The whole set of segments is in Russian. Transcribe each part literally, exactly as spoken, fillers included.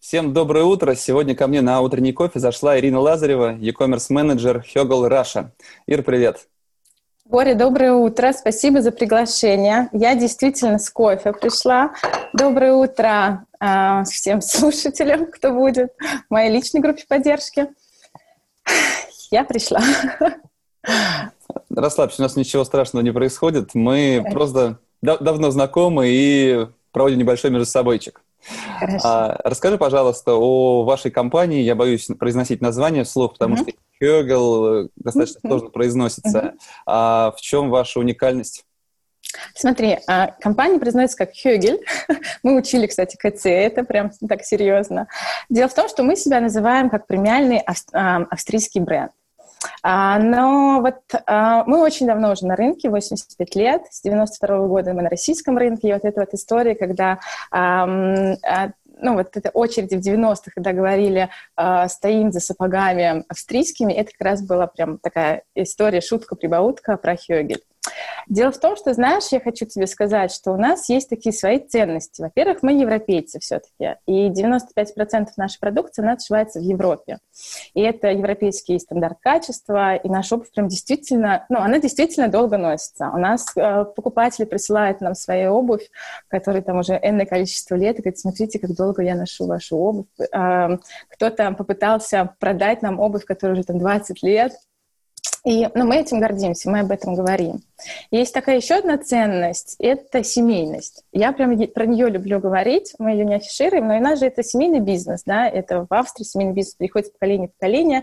Всем доброе утро. Сегодня ко мне на утренний кофе зашла Ирина Лазарева, e-commerce менеджер Högl Russia. Ир, привет. Боря, доброе утро. Спасибо за приглашение. Я действительно с кофе пришла. Доброе утро э, всем слушателям, кто будет в моей личной группе поддержки. Я пришла. Расслабься, у нас ничего страшного не происходит. Мы Хорошо. просто дав- давно знакомы и проводим небольшой междусобойчик. А, расскажи, пожалуйста, о вашей компании. Я боюсь произносить название вслух, потому mm-hmm. что Högl достаточно mm-hmm. сложно произносится. Mm-hmm. А в чем ваша уникальность? Смотри, компания произносится как Högl. Мы учили, кстати, КЦ, это прям так серьезно. Дело в том, что мы себя называем как премиальный австрийский бренд. Но вот мы очень давно уже на рынке, восемьдесят пять лет, с девяносто второго года мы на российском рынке, и вот эта вот история, когда, ну, вот эта очередь в девяностых, когда говорили «стоим за сапогами австрийскими», это как раз была прям такая история, шутка-прибаутка про Högl. Дело в том, что, знаешь, я хочу тебе сказать, что у нас есть такие свои ценности. Во-первых, мы европейцы все-таки, и девяносто пять процентов нашей продукции, она отшивается в Европе. И это европейский стандарт качества, и наша обувь прям действительно, ну, она действительно долго носится. У нас э, покупатели присылают нам свою обувь, которой там уже энное количество лет, и говорят, смотрите, как долго я ношу вашу обувь. Э, кто-то попытался продать нам обувь, которая уже там двадцать лет, И, ну, мы этим гордимся, мы об этом говорим. Есть такая еще одна ценность – это семейность. Я прям про нее люблю говорить, мы ее не афишируем, но у нас же это семейный бизнес, да, это в Австрии семейный бизнес переходит поколение в поколение.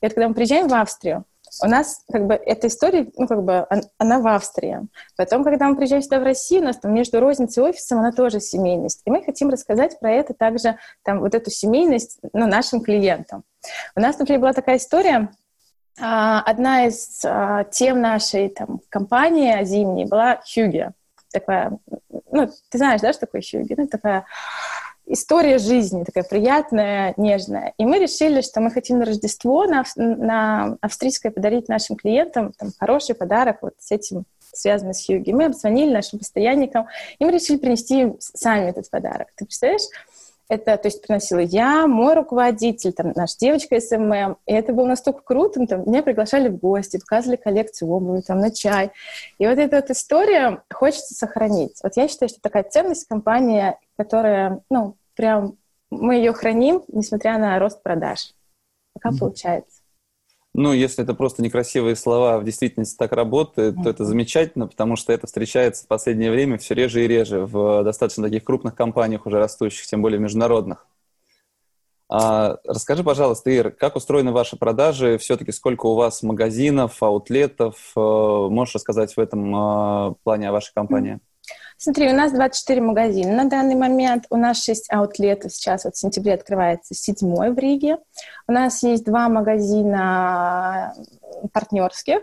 И вот когда мы приезжаем в Австрию, у нас как бы эта история, ну, как бы она в Австрии. Потом, когда мы приезжаем сюда в Россию, у нас там между розницей и офисом она тоже семейность. И мы хотим рассказать про это также, там, вот эту семейность, ну, нашим клиентам. У нас, например, была такая история. Одна из а, тем нашей там, компании зимней была Хюгге. Такая, ну, ты знаешь, да, что такое Хюгге? Ну, такая история жизни, такая приятная, нежная. И мы решили, что мы хотим на Рождество, на, на австрийское подарить нашим клиентам там, хороший подарок вот с этим, связанный с Хюгге. Мы обзвонили нашим постоянникам, и мы решили принести им сами этот подарок. Ты представляешь? Это, то есть, приносила я, мой руководитель, там, наша девочка СММ. И это было настолько круто. Там, меня приглашали в гости, показывали коллекцию обуви, там, на чай. И вот эта вот история хочется сохранить. Вот я считаю, что такая ценность компании, которая, ну, прям, мы ее храним, несмотря на рост продаж. Пока mm-hmm. получается. Ну, если это просто некрасивые слова, в действительности так работает, то это замечательно, потому что это встречается в последнее время все реже и реже в достаточно таких крупных компаниях уже растущих, тем более международных. А, расскажи, пожалуйста, Ир, как устроены ваши продажи? Все-таки сколько у вас магазинов, аутлетов? Можешь рассказать в этом плане о вашей компании? Смотри, у нас двадцать четыре магазина на данный момент, у нас шесть аутлетов, сейчас вот в сентябре открывается седьмой в Риге, у нас есть два магазина партнерских,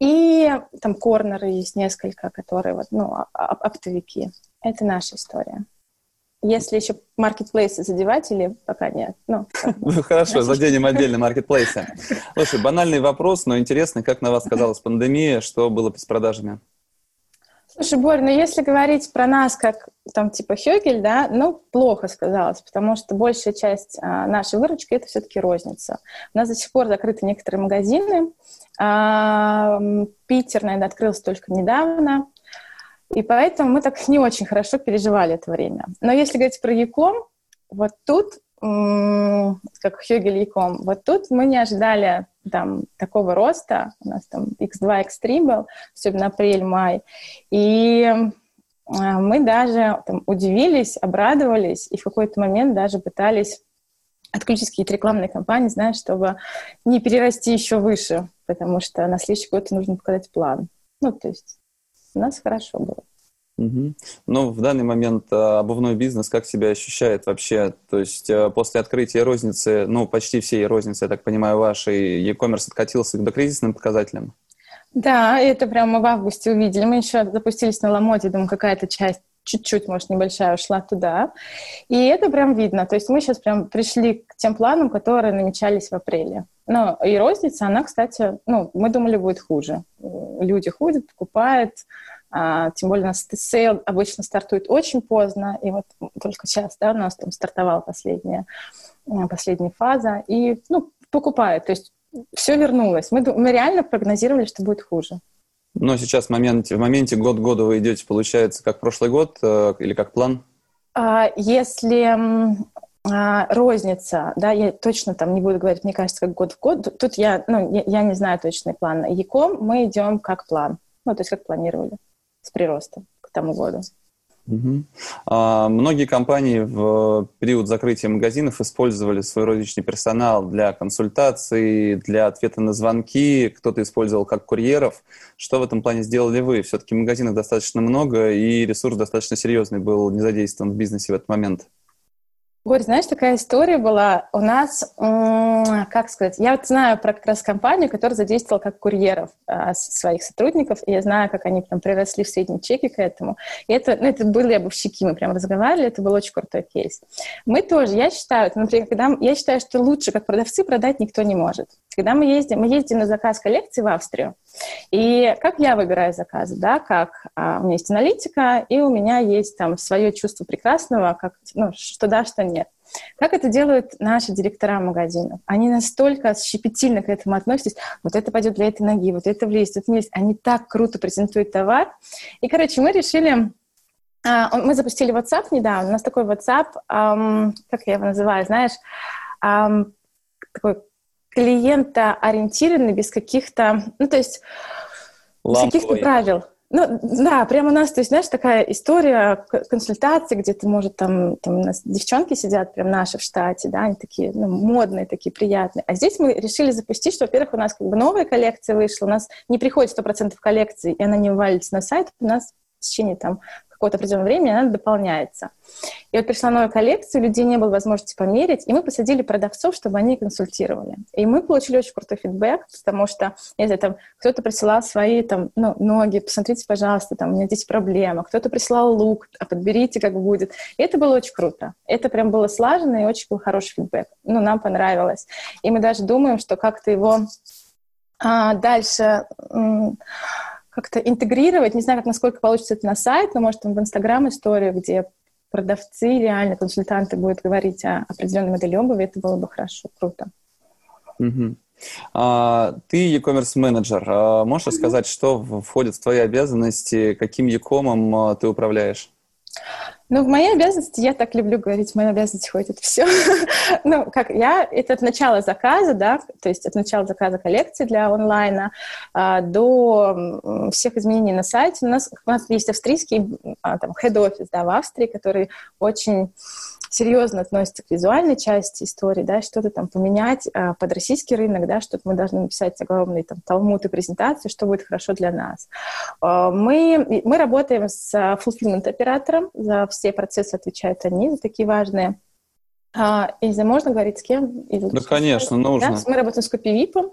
и там корнеры есть несколько, которые вот, ну, оптовики. Это наша история. Если еще маркетплейсы задевать или пока нет? Ну, хорошо, заденем отдельно маркетплейсы. Слушай, банальный вопрос, но интересный, как на вас сказалась пандемия, что было с продажами? Слушай, Борь, ну если говорить про нас как, там, типа, Högl, да, ну, плохо сказалось, потому что большая часть а, нашей выручки – это все-таки розница. У нас до сих пор закрыты некоторые магазины. А, Питер, наверное, открылся только недавно. И поэтому мы так не очень хорошо переживали это время. Но если говорить про e-com, вот тут, м- как Högl e-com, вот тут мы не ожидали там такого роста, у нас там икс два, икс три был, особенно апрель-май, и мы даже там, удивились, обрадовались, и в какой-то момент даже пытались отключить какие-то рекламные кампании, знаешь, чтобы не перерасти еще выше, потому что на следующий год нужно показать план. Ну, то есть у нас хорошо было. Угу. Ну, в данный момент обувной бизнес как себя ощущает вообще? То есть после открытия розницы, ну, почти всей розницы, я так понимаю, вашей, e-commerce откатился к докризисным показателям? Да, это прямо в августе увидели. Мы еще запустились на Ламоде, думаю, какая-то часть, чуть-чуть, может, небольшая, ушла туда. И это прям видно. То есть мы сейчас прям пришли к тем планам, которые намечались в апреле. Ну, и розница, она, кстати, ну, мы думали, будет хуже. Люди ходят, покупают, а, тем более у нас сейл обычно стартует очень поздно, и вот только сейчас, да, у нас там стартовала последняя, последняя фаза, и, ну, покупают, то есть все вернулось. Мы, мы реально прогнозировали, что будет хуже. Но сейчас в моменте, в моменте год к году вы идете, получается, как прошлый год или как план? Если розница, да, я точно там не буду говорить, мне кажется, как год в год, тут я, ну, я не знаю точный план. Яком мы идем как план, ну, то есть как планировали с приростом к тому году. Угу. А, многие компании в период закрытия магазинов использовали свой розничный персонал для консультаций, для ответа на звонки, кто-то использовал как курьеров. Что в этом плане сделали вы? Все-таки магазинов достаточно много, и ресурс достаточно серьезный был не задействован в бизнесе в этот момент. Горь, знаешь, такая история была у нас, как сказать, я вот знаю про как раз компанию, которая задействовала как курьеров а, своих сотрудников, и я знаю, как они там приросли в среднем чеке к этому. И это, ну, это были обувщики, мы прям разговаривали, это был очень крутой кейс. Мы тоже, я считаю, например, когда, я считаю, что лучше, как продавцы, продать никто не может. Когда мы ездим, мы ездим на заказ коллекции в Австрию, и как я выбираю заказы, да, как а, у меня есть аналитика, и у меня есть там свое чувство прекрасного, как, ну, что да, что нет. Как это делают наши директора магазинов? Они настолько щепетильно к этому относятся. Вот это пойдет для этой ноги, вот это влезет, это не влезет. Они так круто презентуют товар. И, короче, мы решили... А, мы запустили WhatsApp недавно. У нас такой WhatsApp, ам, как я его называю, знаешь, ам, такой... клиентоориентированный, без каких-то, ну, то есть, ламповый. Без каких-то правил. Ну, да, прямо у нас, то есть, знаешь, такая история консультации, где-то, может, там, там у нас девчонки сидят прям наши в штате, да, они такие, ну, модные, такие приятные. А здесь мы решили запустить, что, во-первых, у нас как бы новая коллекция вышла, у нас не приходит сто процентов коллекции, и она не вывалится на сайт, у нас в течение, там, какого-то определенного времени она дополняется. И вот пришла новая коллекция, у людей не было возможности померить, и мы посадили продавцов, чтобы они консультировали. И мы получили очень крутой фидбэк, потому что, если там кто-то присылал свои там, ну, ноги, посмотрите, пожалуйста, там, у меня здесь проблема, кто-то прислал лук, а подберите, как будет. И это было очень круто. Это прям было слаженно и очень был хороший фидбэк. Ну, нам понравилось. И мы даже думаем, что как-то его а, дальше... М- как-то интегрировать, не знаю, как, насколько получится это на сайт, но, может, там в Instagram историю, где продавцы, реально консультанты будут говорить о определенной модели обуви, это было бы хорошо, круто. Uh-huh. А, ты e-commerce-менеджер. А можешь uh-huh. рассказать, что входит в твои обязанности, каким e-com'ом ты управляешь? Ну, в моей обязанности, я так люблю говорить, в моей обязанности ходит это все. Ну, как я, это от начала заказа, да, то есть от начала заказа коллекции для онлайна а, до всех изменений на сайте. У нас, у нас есть австрийский а, там, хед-офис, да, в Австрии, который очень серьезно относится к визуальной части истории, да, что-то там поменять а, под российский рынок, да, что-то мы должны написать огромные там талмуд и презентации, что будет хорошо для нас. А, мы, мы работаем с fulfillment-оператором, за все процессы отвечают они, за такие важные. А, Эльза, можно говорить с кем? Или, да, конечно, да? Нужно. Мы работаем с КупиВипом.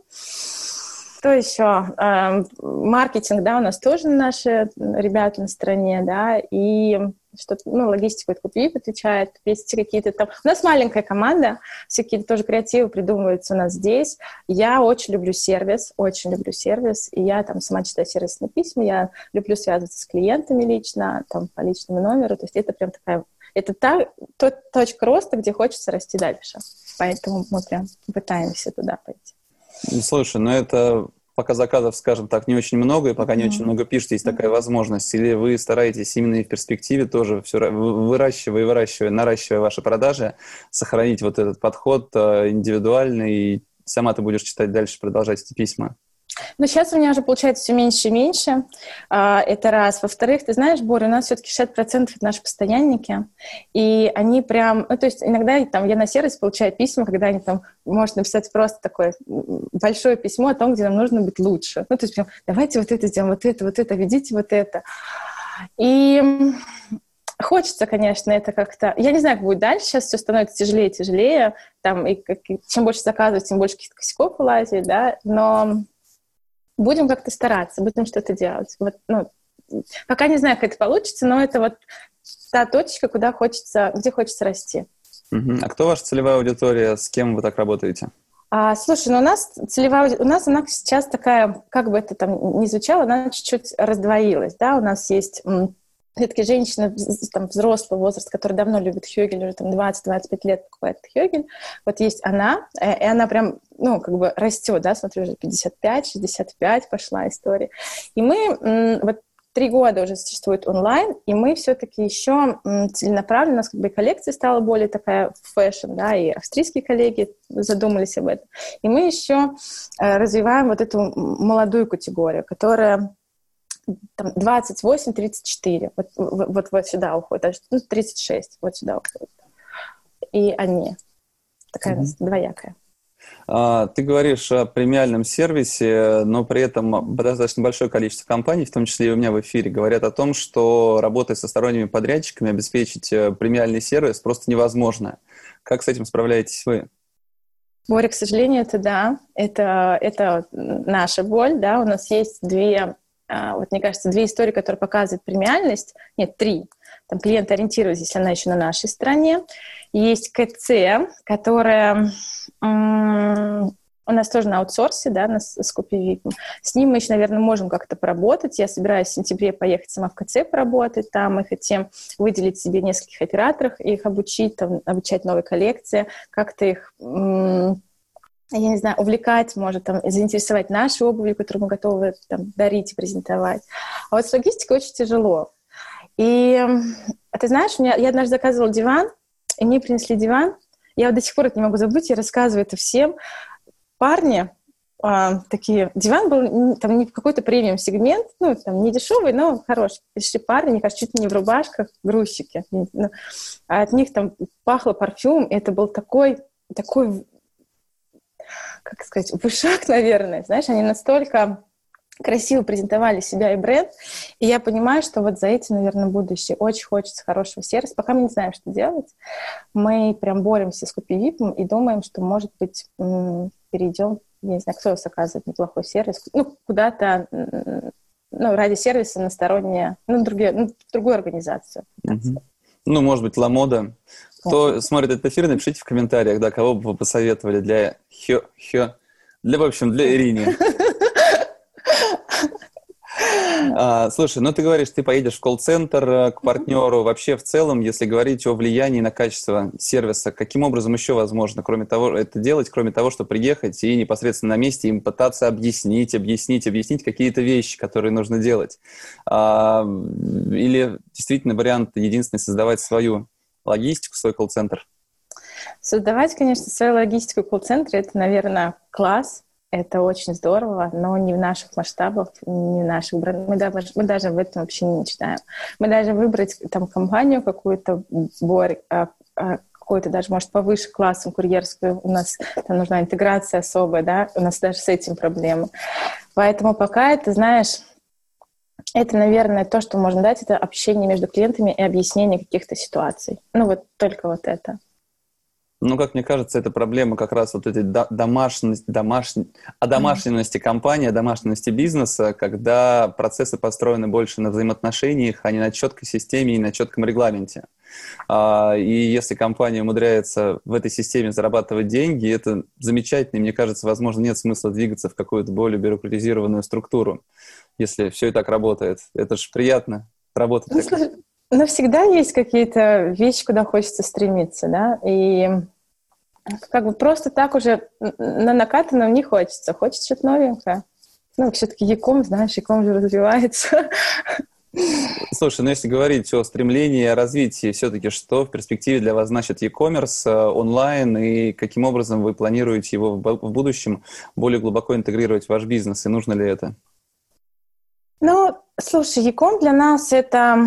Что еще? Маркетинг, да, у нас тоже наши ребята на стороне, да, и что-то, ну, логистику от КупиВип отвечает, есть какие-то там... У нас маленькая команда, все какие-то тоже креативы придумываются у нас здесь. Я очень люблю сервис, очень люблю сервис, и я там сама читаю сервисные письма, я люблю связываться с клиентами лично, там, по личному номеру, то есть это прям такая... Это та, та точка роста, где хочется расти дальше, поэтому мы прям пытаемся туда пойти. Слушай, ну это пока заказов, скажем так, не очень много, и пока не mm-hmm. очень много пишете, есть mm-hmm. такая возможность. Или вы стараетесь именно и в перспективе тоже, все выращивая и выращивая, наращивая ваши продажи, сохранить вот этот подход индивидуальный, и сама ты будешь читать дальше, продолжать эти письма? Ну, сейчас у меня уже получается все меньше и меньше. Это раз. Во-вторых, ты знаешь, Боря, у нас все-таки шестьдесят процентов это наши постоянники, и они прям... Ну, то есть иногда там, я на сервис получаю письма, когда они там... Может написать просто такое большое письмо о том, где нам нужно быть лучше. Ну, то есть прям, давайте вот это сделаем, вот это, вот это, ведите вот это. И хочется, конечно, это как-то... Я не знаю, как будет дальше. Сейчас все становится тяжелее и тяжелее. Там, и, и чем больше заказывать, тем больше каких-то косяков вылазит, да. Но будем как-то стараться, будем что-то делать. Вот, ну, пока не знаю, как это получится, но это вот та точка, куда хочется, где хочется расти. Uh-huh. А кто ваша целевая аудитория? С кем вы так работаете? А, слушай, ну у нас целевая, у нас она сейчас такая, как бы это там ни звучало, она чуть-чуть раздвоилась, да, у нас есть м, все-таки женщины там, взрослого возраста, которые давно любят Högl, уже там двадцать-двадцать пять лет покупает Högl, вот есть она, и она прям, ну, как бы растет, да, смотрю, уже пятьдесят пять, шестьдесят пять пошла история, и мы м, вот три года уже существует онлайн, и мы все-таки еще целенаправленно, у нас как бы коллекция стала более такая фэшн, да, и австрийские коллеги задумались об этом. И мы еще развиваем вот эту молодую категорию, которая там двадцать восемь - тридцать четыре, вот, вот, вот сюда уходит, ну, тридцать шесть, вот сюда уходит. И они. Такая у нас двоякая. Ты говоришь о премиальном сервисе, но при этом достаточно большое количество компаний, в том числе и у меня в эфире, говорят о том, что работая со сторонними подрядчиками, обеспечить премиальный сервис просто невозможно. Как с этим справляетесь вы? Боря, к сожалению, это да. Это, это наша боль, да. У нас есть две, вот мне кажется, две истории, которые показывают премиальность. Нет, три. Там клиенты ориентируются, если она еще на нашей стране. Есть КЦ, которая... У нас тоже на аутсорсе, да, нас с КупиВип. С ним мы еще, наверное, можем как-то поработать. Я собираюсь в сентябре поехать сама в КЦ поработать. Там мы хотим выделить себе нескольких операторов, их обучить, там, обучать новой коллекции, как-то их, я не знаю, увлекать, может, там, заинтересовать нашей обувью, которую мы готовы там, дарить и презентовать. А вот с логистикой очень тяжело. И ты знаешь, у меня, я однажды заказывала диван, и мне принесли диван. Я вот до сих пор это не могу забыть, я рассказываю это всем. Парни э, такие... Диван был там не какой-то премиум-сегмент, ну, там, не дешевый, но хороший. Пришли парни, мне кажется, чуть ли не в рубашках, грузчики. А от них там пахло парфюм, и это был такой, такой, как сказать, вышаг, наверное. Знаешь, они настолько красиво презентовали себя и бренд, и я понимаю, что вот за этим, наверное, будущее. Очень хочется хорошего сервиса. Пока мы не знаем, что делать. Мы прям боремся с КупиВипом и думаем, что, может быть, перейдем, я не знаю, кто нас оказывает неплохой сервис, ну, куда-то, ну, ради сервиса на сторонние, ну, другие, ну, другую организацию. Mm-hmm. Ну, может быть, Ламода. Кто yeah. смотрит этот эфир, напишите в комментариях, да, кого бы вы посоветовали для хё, хё, для, в общем, для Ирины. А, слушай, ну ты говоришь, ты поедешь в колл-центр к партнеру. Вообще в целом, если говорить о влиянии на качество сервиса, каким образом еще возможно, кроме того, это делать, кроме того, что приехать и непосредственно на месте им пытаться объяснить, объяснить, объяснить какие-то вещи, которые нужно делать? А, или действительно вариант единственный — создавать свою логистику, свой колл-центр? Создавать, конечно, свою логистику колл-центра — это, наверное, класс. Это очень здорово, но не в наших масштабах, не в наших брендах. Мы даже, мы даже об этом вообще не мечтаем. Мы даже выбрать там компанию какую-то, какую-то даже, может, повыше классом курьерскую. У нас там нужна интеграция особая, да, у нас даже с этим проблемы. Поэтому пока это, знаешь, это, наверное, то, что можно дать, это общение между клиентами и объяснение каких-то ситуаций. Ну вот только вот это. Ну, как мне кажется, это проблема как раз вот этой домашности, домаш... одомашненности компании, одомашненности бизнеса, когда процессы построены больше на взаимоотношениях, а не на четкой системе и на четком регламенте. И если компания умудряется в этой системе зарабатывать деньги, это замечательно, и, мне кажется, возможно, нет смысла двигаться в какую-то более бюрократизированную структуру, если все и так работает. Это же приятно работать так. Но всегда есть какие-то вещи, куда хочется стремиться, да, и как бы просто так уже на накатанном не хочется, хочется что-то новенькое. Ну, все-таки яком, знаешь, яком же развивается. Слушай, ну если говорить о стремлении, о развитии, все-таки что в перспективе для вас значит e-commerce, онлайн, и каким образом вы планируете его в будущем более глубоко интегрировать в ваш бизнес, и нужно ли это? Ну, слушай, e-com для нас это...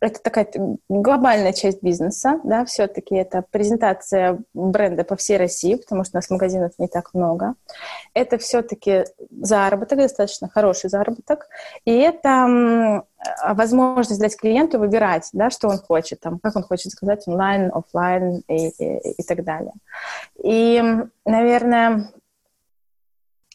это такая глобальная часть бизнеса, да, все-таки это презентация бренда по всей России, потому что у нас магазинов не так много. Это все-таки заработок, достаточно хороший заработок, и это возможность дать клиенту выбирать, да, что он хочет, там, как он хочет заказать онлайн, офлайн и, и, и так далее. И, наверное,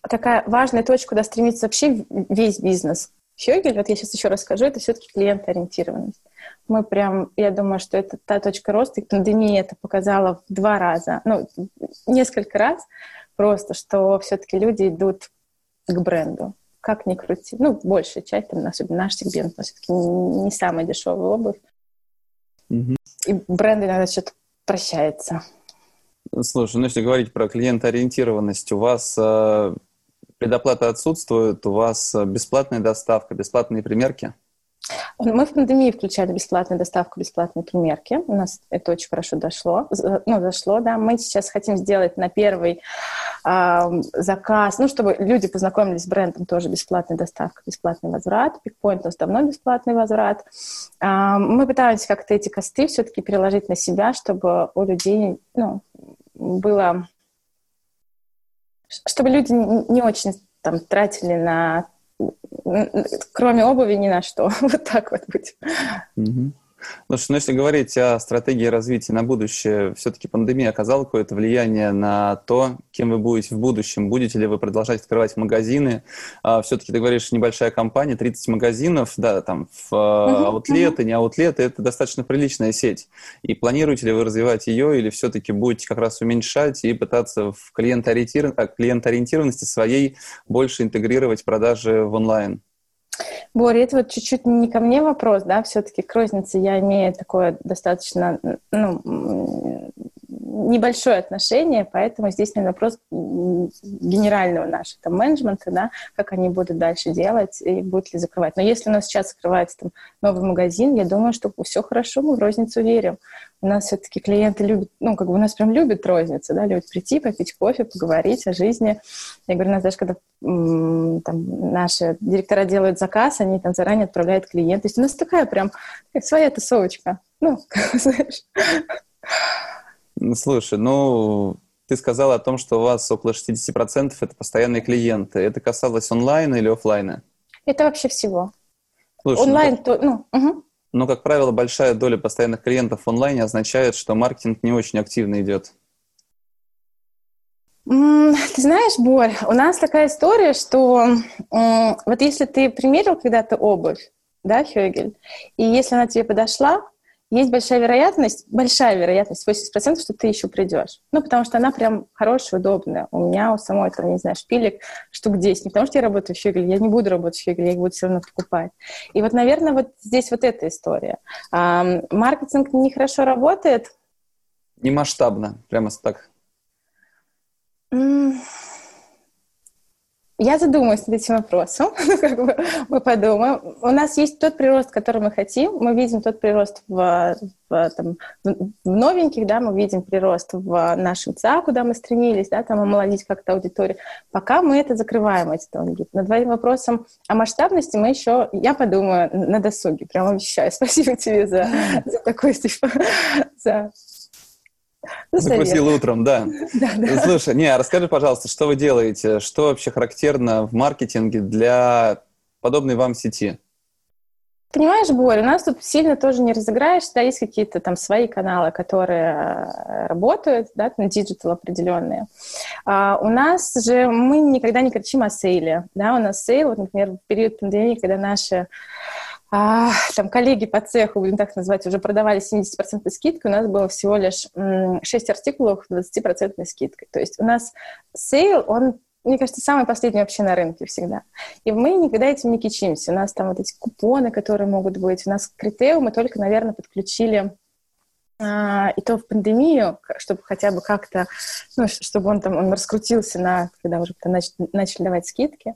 такая важная точка, куда стремится вообще весь бизнес Högl, вот я сейчас еще расскажу, это все-таки клиентоориентированность. Мы прям, я думаю, что это та точка роста, и пандемия это показала в два раза, ну, несколько раз просто, что все-таки люди идут к бренду, как ни крути. Ну, большая часть, там, особенно наш сегмент, но все-таки не самая дешевая обувь. Угу. И бренды иногда что-то прощается. Слушай, ну, если говорить про клиентоориентированность, у вас... предоплата отсутствует, у вас бесплатная доставка, бесплатные примерки? Мы в пандемии включали бесплатную доставку, бесплатные примерки. У нас это очень хорошо дошло. Ну, дошло, да. Мы сейчас хотим сделать на первый э, заказ, ну, чтобы люди познакомились с брендом, тоже бесплатная доставка, бесплатный возврат. Пикпоинт у нас давно бесплатный возврат. Э, мы пытаемся как-то эти косты все-таки переложить на себя, чтобы у людей, ну, было... чтобы люди не очень там тратили на... кроме обуви ни на что. Вот так вот быть. Угу. Слушай, ну если говорить о стратегии развития на будущее, все-таки пандемия оказала какое-то влияние на то, кем вы будете в будущем? Будете ли вы продолжать открывать магазины? Все-таки, ты говоришь, небольшая компания, тридцать магазинов, да, там, в аутлеты, не аутлеты, это достаточно приличная сеть. И планируете ли вы развивать ее или все-таки будете как раз уменьшать и пытаться в клиентоориентиров... клиентоориентированности своей больше интегрировать продажи в онлайн? Боря, это вот чуть-чуть не ко мне вопрос, да, все-таки к рознице я имею такое достаточно, ну, небольшое отношение, поэтому здесь, наверное, вопрос генерального нашего там менеджмента, да, как они будут дальше делать и будут ли закрывать. Но если у нас сейчас закрывается там новый магазин, я думаю, что все хорошо, мы в розницу верим. У нас все-таки клиенты любят, ну, как бы у нас прям любят розницу, да, любят прийти, попить кофе, поговорить о жизни. Я говорю, у нас даже когда м- там наши директора делают заказ, они там заранее отправляют клиента. То есть у нас такая прям такая своя тусовочка, ну, как, знаешь... Слушай, ну, ты сказала о том, что у вас около шестьдесят процентов это постоянные клиенты. Это касалось онлайна или офлайна? Это вообще всего. Слушай, онлайн, ну, как, то, ну, угу. Но, как правило, большая доля постоянных клиентов в онлайне означает, что маркетинг не очень активно идет. Ты знаешь, Борь, у нас такая история, что вот если ты примерил когда-то обувь, да, Högl, и если она тебе подошла, есть большая вероятность, большая вероятность, восемьдесят процентов, что ты еще придешь. Ну, потому что она прям хорошая, удобная. У меня у самой, там, не знаю, шпилек штук десять. Не потому что я работаю в Högl, я не буду работать в Högl, я их буду все равно покупать. И вот, наверное, вот здесь вот эта история. Маркетинг нехорошо работает. Не масштабно, прямо так. Я задумаюсь над этим вопросом, как бы мы подумаем. У нас есть тот прирост, который мы хотим, мы видим тот прирост в, в, там, в новеньких, да, мы видим прирост в нашем ЦА, куда мы стремились, да, там омолодить как-то аудиторию. Пока мы это закрываем, эти тонги. Над твоим вопросом о масштабности мы еще, я подумаю, на досуге, прям обещаю. Спасибо тебе за, за такой, типа, за... Закусил утром, да. да, да. Слушай, не, расскажи, пожалуйста, что вы делаете, что вообще характерно в маркетинге для подобной вам сети? Понимаешь, Боря, у нас тут сильно тоже не разыграешь, да, есть какие-то там свои каналы, которые работают, да, на диджитал определенные. А у нас же мы никогда не кричим о сейле, да, у нас сейл, вот, например, в период пандемии, когда наши А, там коллеги по цеху, будем так называть, уже продавали семьдесят процентов скидки, у нас было всего лишь шесть артикулов с двадцать процентов скидкой. То есть у нас сейл, он, мне кажется, самый последний вообще на рынке всегда. И мы никогда этим не кичимся. У нас там вот эти купоны, которые могут быть. У нас к Criteo мы только, наверное, подключили... и то в пандемию, чтобы хотя бы как-то, ну, чтобы он там он раскрутился, на, когда уже начали давать скидки.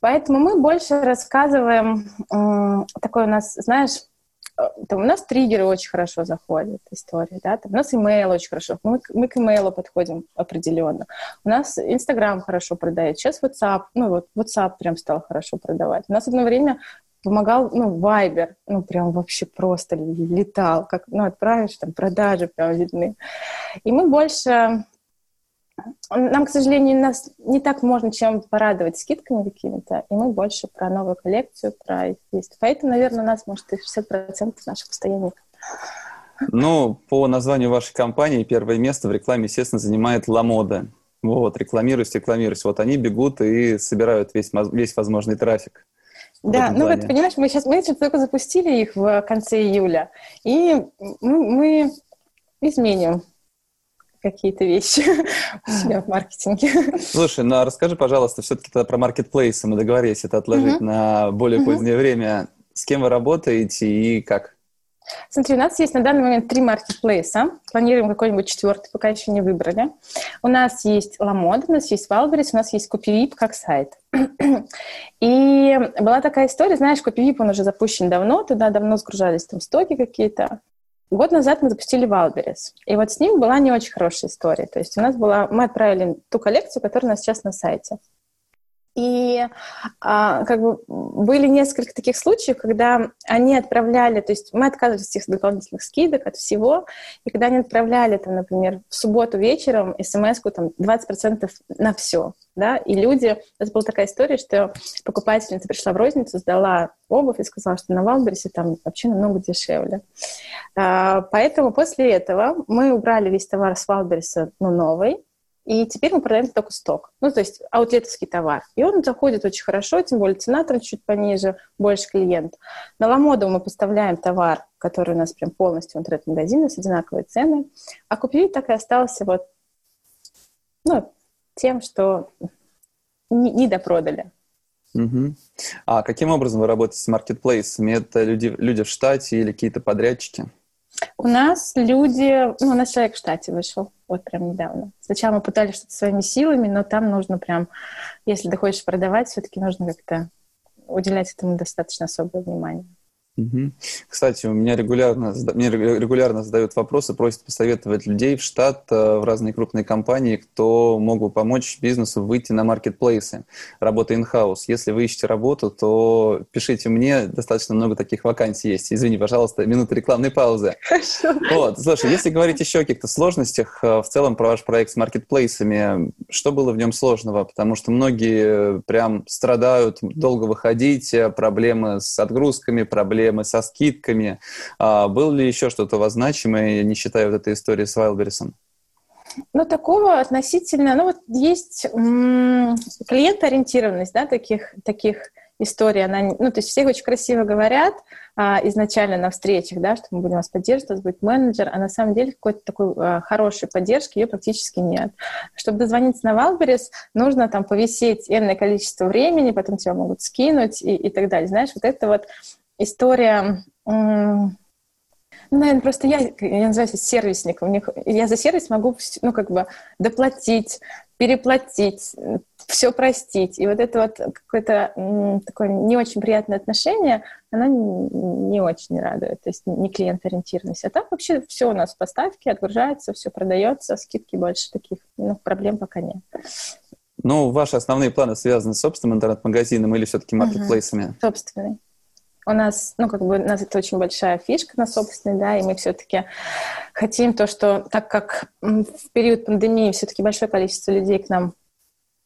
Поэтому мы больше рассказываем, такой у нас, знаешь, там у нас триггеры очень хорошо заходят, история, да, там у нас имейл очень хорошо, мы, мы к имейлу подходим определенно, у нас Instagram хорошо продает, сейчас WhatsApp, ну вот WhatsApp прям стал хорошо продавать. У нас одно время Помогал, ну, Viber, ну, прям вообще просто летал, как, ну, отправишь, там, продажи прям видны. И мы больше... Нам, к сожалению, нас не так можно чем порадовать скидками какими-то, и мы больше про новую коллекцию, про есть. Поэтому, наверное, у нас, может, и шестьдесят процентов наших постоянников. Ну, по названию вашей компании первое место в рекламе, естественно, занимает Ламода. Вот, рекламируюсь, рекламируюсь. Вот они бегут и собирают весь, весь возможный трафик. Да, ну плане. Вот, понимаешь, мы сейчас, мы сейчас только запустили их в конце июля, и мы, мы изменим какие-то вещи у себя в маркетинге. Слушай, ну а расскажи, пожалуйста, все-таки про маркетплейсы. Мы договорились это отложить uh-huh. на более uh-huh. позднее время. С кем вы работаете и как? Смотри, у нас есть на данный момент три маркетплейса. Планируем какой-нибудь четвертый, пока еще не выбрали. У нас есть Ламода, у нас есть Wildberries, у нас есть КупиВип как сайт. И была такая история, знаешь, КупиВип, он уже запущен давно, туда давно сгружались там стоки какие-то. Год назад мы запустили Wildberries, и вот с ним была не очень хорошая история. То есть у нас была... Мы отправили ту коллекцию, которая у нас сейчас на сайте. И а, как бы были несколько таких случаев, когда они отправляли, то есть мы отказывались от их дополнительных скидок, от всего, и когда они отправляли, там, например, в субботу вечером смс-ку там, двадцать процентов на все, да, и люди... Это была такая история, что покупательница пришла в розницу, сдала обувь и сказала, что на Wildberries там вообще намного дешевле. А, поэтому после этого мы убрали весь товар с Wildberries, ну, новый, и теперь мы продаем только сток. Ну, то есть аутлетовский товар. И он заходит очень хорошо, тем более цена там чуть пониже, больше клиент. На Ламоду мы поставляем товар, который у нас прям полностью в интернет-магазине, с одинаковой ценой. А КупиВип так и остался вот, ну, тем, что не, не допродали. Угу. А каким образом вы работаете с маркетплейсами? Это люди, люди в штате или какие-то подрядчики? У нас люди... Ну, у нас человек в штате вышел, вот прям недавно. Сначала мы пытались что-то своими силами, но там нужно прям... Если ты хочешь продавать, все-таки нужно как-то уделять этому достаточно особое внимание. Угу. Кстати, у меня регулярно, мне регулярно задают вопросы, просят посоветовать людей в штат, в разные крупные компании, кто мог бы помочь бизнесу выйти на маркетплейсы, работа in-house. Если вы ищете работу, то пишите мне, достаточно много таких вакансий есть. Извини, пожалуйста, минута рекламной паузы. Хорошо. Вот, слушай, если говорить еще о каких-то сложностях в целом про ваш проект с маркетплейсами, что было в нем сложного? Потому что многие прям страдают, долго выходить, проблемы с отгрузками, проблемы со скидками. А, было ли еще что-то у вас значимое, не считая вот этой истории с Wildberries? Ну, такого относительно... Ну, вот есть м- клиентоориентированность, да, таких, таких историй. Она, ну, то есть все очень красиво говорят а, изначально на встречах, да, что мы будем вас поддерживать, у вас будет менеджер, а на самом деле какой-то такой а, хорошей поддержки ее практически нет. Чтобы дозвониться на Wildberries, нужно там повисеть энное количество времени, потом тебя могут скинуть и, и так далее. Знаешь, вот это вот история, ну, наверное, просто я, я называюсь сервисником, я за сервис могу, ну, как бы доплатить, переплатить, все простить. И вот это вот какое-то такое не очень приятное отношение, оно не очень радует, то есть не клиент-ориентированность. А так вообще все у нас в поставке, отгружается, все продается, скидки больше таких, ну, проблем пока нет. Ну, ваши основные планы связаны с собственным интернет-магазином или все-таки маркетплейсами? Угу, собственный. У нас, ну, как бы, у нас это очень большая фишка на собственной, да, и мы все-таки хотим то, что, так как в период пандемии все-таки большое количество людей к нам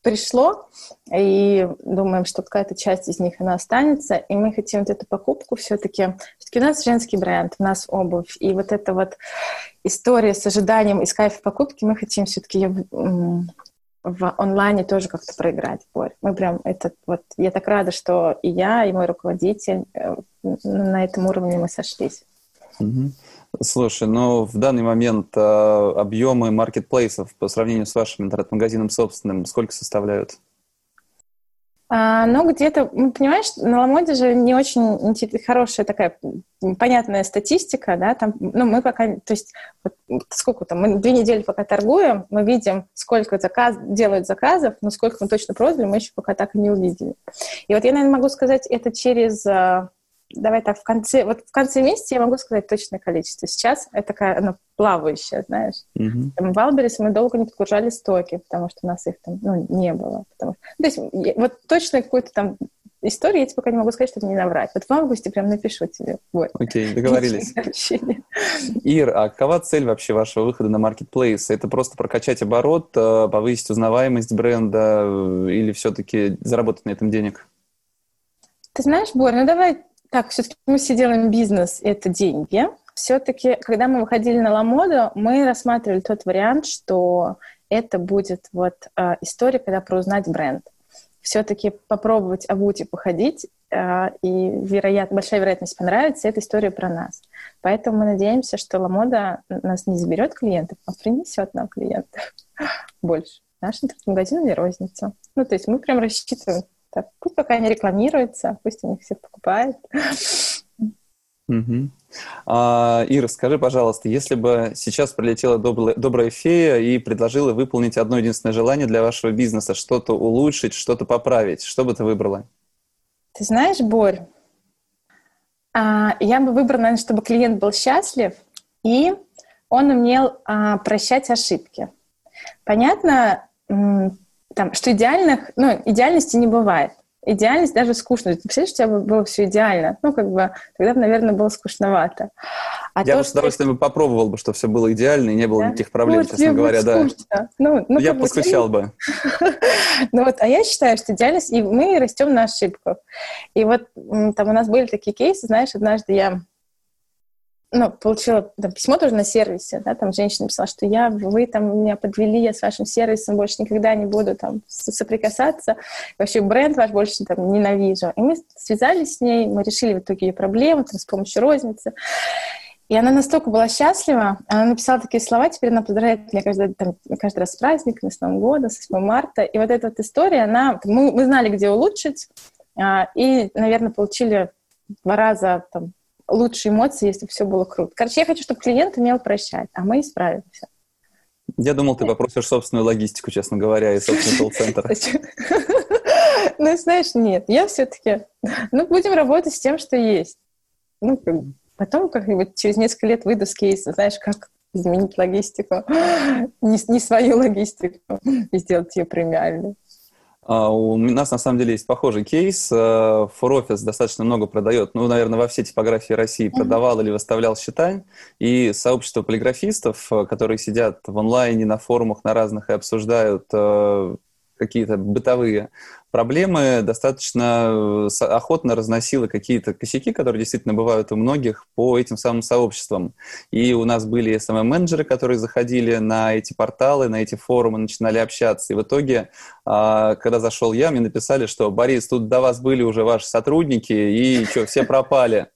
пришло, и думаем, что какая-то часть из них, она останется, и мы хотим вот эту покупку все-таки... Все-таки у нас женский бренд, у нас обувь, и вот эта вот история с ожиданием и с кайфом покупки, мы хотим все-таки ее в онлайне тоже как-то проиграть, Борь. Мы прям этот вот... Я так рада, что и я, и мой руководитель на этом уровне мы сошлись. Угу. Слушай, ну в данный момент а, объемы маркетплейсов по сравнению с вашим интернет-магазином собственным сколько составляют? А, ну где-то, ну, понимаешь, на Ламоде же не очень хорошая такая понятная статистика, да, там, ну, мы пока, то есть, вот, сколько там, мы две недели пока торгуем, мы видим, сколько заказ, делают заказов, но сколько мы точно продали, мы еще пока так и не увидели. И вот я, наверное, могу сказать это через, давай так, в конце, вот в конце месяца я могу сказать точное количество. Сейчас это такая, оно плавающее, знаешь. Mm-hmm. Там, в Wildberries мы долго не подгружали стоки, потому что у нас их там, ну, не было. Потому... То есть вот точно какую-то там истории я тебе пока не могу сказать, чтобы не наврать. Вот в августе прям напишу тебе. Вот. Окей, договорились. Ир, а какова цель вообще вашего выхода на маркетплейс? Это просто прокачать оборот, повысить узнаваемость бренда или все-таки заработать на этом денег? Ты знаешь, Бор, ну давай так, все-таки мы все делаем бизнес, это деньги. Все-таки, когда мы выходили на Ламоду, мы рассматривали тот вариант, что это будет вот э, история, когда про узнать бренд. Все-таки попробовать о Вуте походить, э, и вероят, большая вероятность понравится, это история про нас. Поэтому мы надеемся, что Ламода нас не заберет клиентов, а принесет нам клиентов больше. Наш интернет-магазин или розница. Ну, то есть мы прям рассчитываем, так, пусть пока не рекламируется, пусть у них всех покупают. Угу. А, Ира, скажи, пожалуйста, если бы сейчас прилетела добрая, добрая фея и предложила выполнить одно единственное желание для вашего бизнеса, что-то улучшить, что-то поправить, что бы ты выбрала? Ты знаешь, Борь, а, я бы выбрала, наверное, чтобы клиент был счастлив и он умел а, прощать ошибки. Понятно, там, что идеальных, ну, идеальности не бывает. Идеальность даже скучно. Ты представляешь, что у тебя было все идеально? Ну, как бы, тогда бы, наверное, было скучновато. А я то, бы с удовольствием что... попробовал бы, что все было идеально и не было да? никаких проблем, ну, честно говоря. Да. Ну, ну, я поскучал бы. Ну вот, а я считаю, что идеальность, и мы растем на ошибках. И вот там у нас были такие кейсы, знаешь, однажды я ну, получила там, письмо тоже на сервисе, да, там женщина писала, что я, вы там меня подвели, я с вашим сервисом больше никогда не буду там соприкасаться, вообще бренд ваш больше там ненавижу. И мы связались с ней, мы решили в итоге ее проблему там, с помощью розницы. И она настолько была счастлива, она написала такие слова, теперь она поздравляет меня каждый, там, каждый раз с праздниками, с Новым годом, с восьмого марта. И вот эта вот история, она, мы, мы знали, где улучшить, и, наверное, получили два раза там, лучшие эмоции, если бы все было круто. Короче, я хочу, чтобы клиент умел прощать, а мы исправимся. Я думал, ты попросишь собственную логистику, честно говоря, и собственный колл-центр. Ну, знаешь, нет. Я все-таки... Ну, будем работать с тем, что есть. Ну, потом как-нибудь через несколько лет выйду с кейса, знаешь, как изменить логистику, не свою логистику, и сделать ее премиальной. Uh, у нас, на самом деле, есть похожий кейс. Uh, Forofice достаточно много продает. Ну, наверное, во все типографии России mm-hmm. продавал или выставлял счета. И сообщество полиграфистов, которые сидят в онлайне, на форумах, на разных и обсуждают uh, какие-то бытовые проблемы, достаточно охотно разносило какие-то косяки, которые действительно бывают у многих по этим самым сообществам. И у нас были эс эм эм-менеджеры, которые заходили на эти порталы, на эти форумы, начинали общаться. И в итоге, когда зашел я, мне написали, что «Борис, тут до вас были уже ваши сотрудники, и что, все пропали».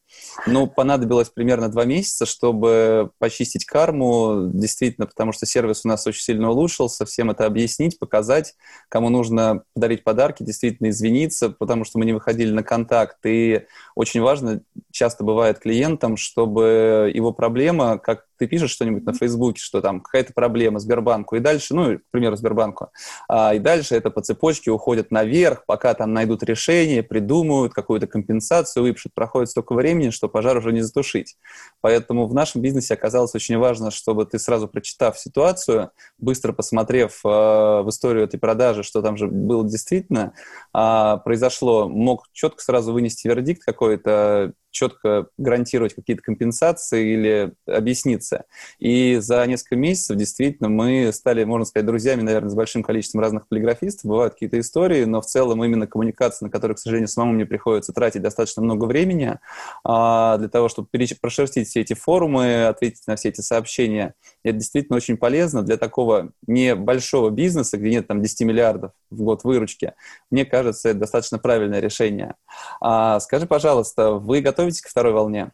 Ну, понадобилось примерно два месяца, чтобы почистить карму, действительно, потому что сервис у нас очень сильно улучшился, всем это объяснить, показать, кому нужно подарить подарки, действительно извиниться, потому что мы не выходили на контакт. И очень важно, часто бывает клиентам, чтобы его проблема, как ты пишешь что-нибудь на Фейсбуке, что там какая-то проблема Сбербанку, и дальше, ну, к примеру, Сбербанку, а, и дальше это по цепочке уходит наверх, пока там найдут решение, придумают какую-то компенсацию, выпишут, проходит столько времени, что пожар уже не затушить. Поэтому в нашем бизнесе оказалось очень важно, чтобы ты сразу прочитав ситуацию, быстро посмотрев э, в историю этой продажи, что там же было действительно, э, произошло, мог четко сразу вынести вердикт какой-то, четко гарантировать какие-то компенсации или объясниться. И за несколько месяцев действительно мы стали, можно сказать, друзьями, наверное, с большим количеством разных полиграфистов. Бывают какие-то истории, но в целом именно коммуникация, на которую, к сожалению, самому мне приходится тратить достаточно много времени для того, чтобы прошерстить все эти форумы, ответить на все эти сообщения. Это действительно очень полезно для такого небольшого бизнеса, где нет там десять миллиардов в год выручки. Мне кажется, это достаточно правильное решение. Скажи, пожалуйста, вы готовы готовитесь ко второй волне?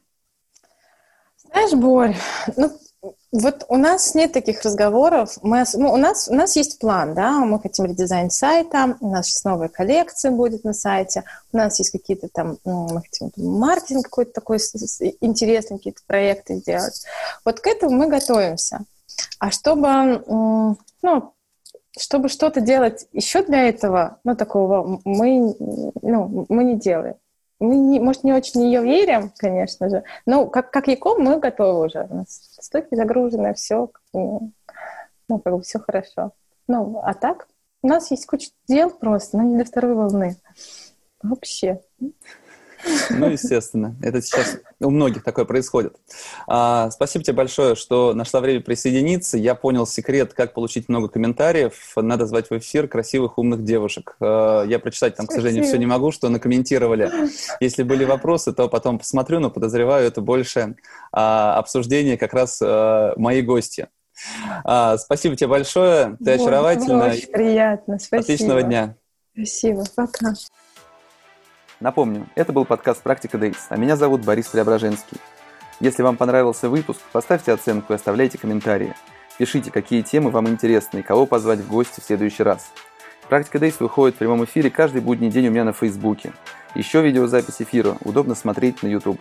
Знаешь, Борь, ну, вот у нас нет таких разговоров. Мы, ну, у нас, у нас есть план, да, мы хотим редизайн сайта, у нас сейчас новая коллекция будет на сайте, у нас есть какие-то там, ну, мы хотим маркетинг какой-то такой интересный, какие-то проекты сделать. Вот к этому мы готовимся. А чтобы, ну, чтобы что-то делать еще для этого, ну, такого мы, ну, мы не делаем. Мы, не, может, не очень в нее верим, конечно же, но как, как Яком мы готовы уже. У нас стоки загружены, все, ну, как бы все хорошо. Ну, а так у нас есть куча дел просто, но не до второй волны. Вообще. Ну, естественно. Это сейчас у многих такое происходит. А, спасибо тебе большое, что нашла время присоединиться. Я понял секрет, как получить много комментариев. Надо звать в эфир красивых, умных девушек. А, я прочитать там, к сожалению, все не могу, что накомментировали. Если были вопросы, то потом посмотрю, но подозреваю, это больше а, обсуждение как раз а, мои гости. А, спасибо тебе большое. Ты вот, очаровательна. Очень приятно. Спасибо. Отличного дня. Спасибо. Пока. Напомню, это был подкаст «Практика Дейс», а меня зовут Борис Преображенский. Если вам понравился выпуск, поставьте оценку и оставляйте комментарии. Пишите, какие темы вам интересны и кого позвать в гости в следующий раз. «Практика Дейс» выходит в прямом эфире каждый будний день у меня на Фейсбуке. Еще видеозапись эфира удобно смотреть на YouTube.